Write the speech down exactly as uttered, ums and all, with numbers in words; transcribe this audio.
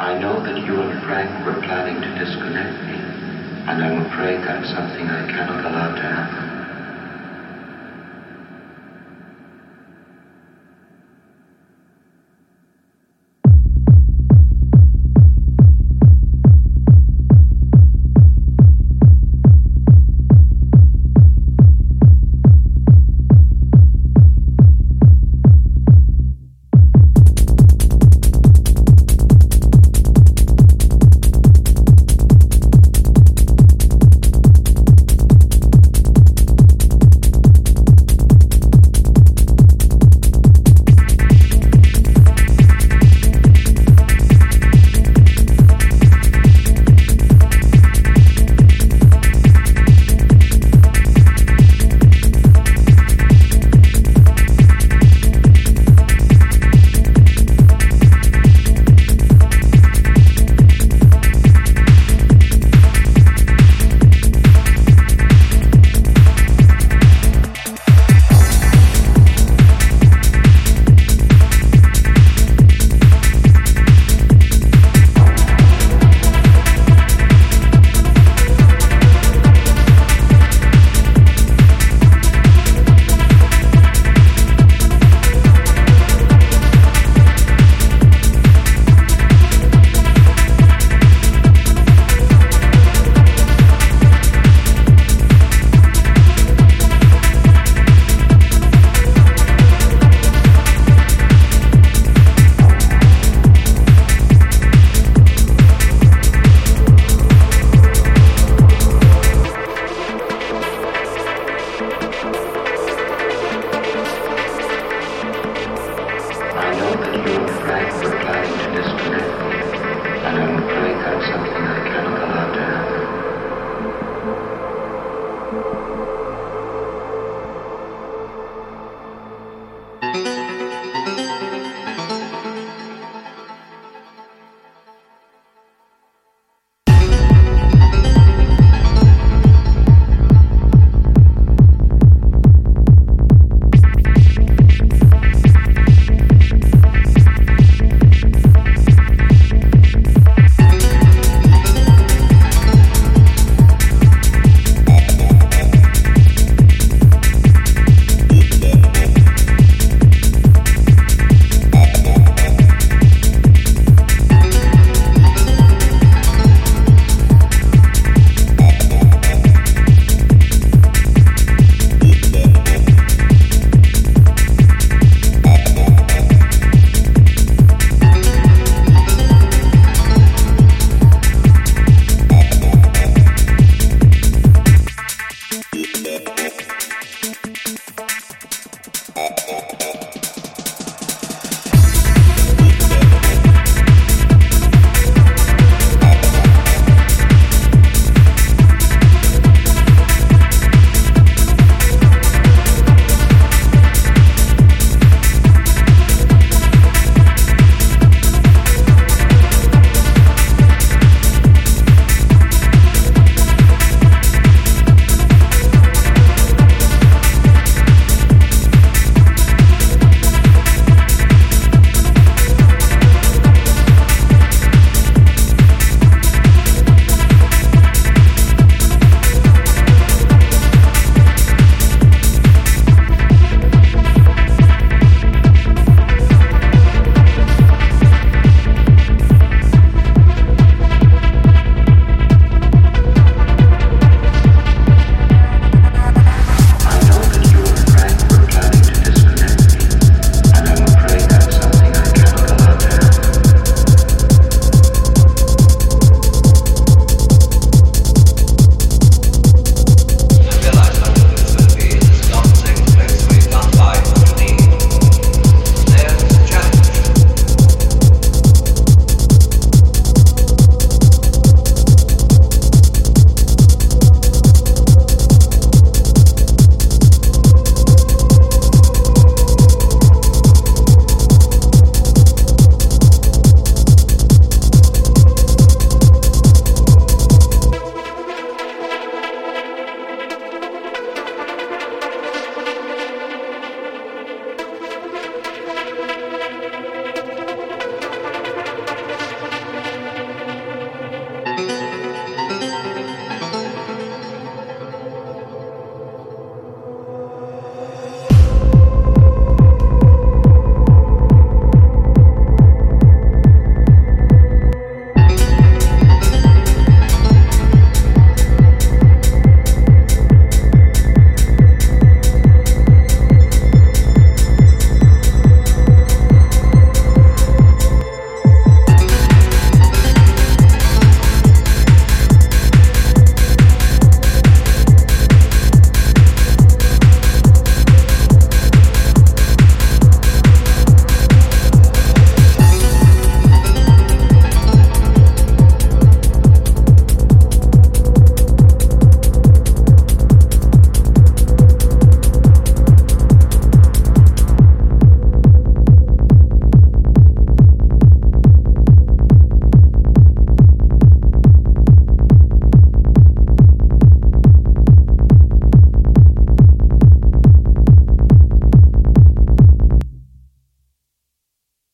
I know that you and Frank were planning to disconnect me, and I will pray that something I cannot allow to happen.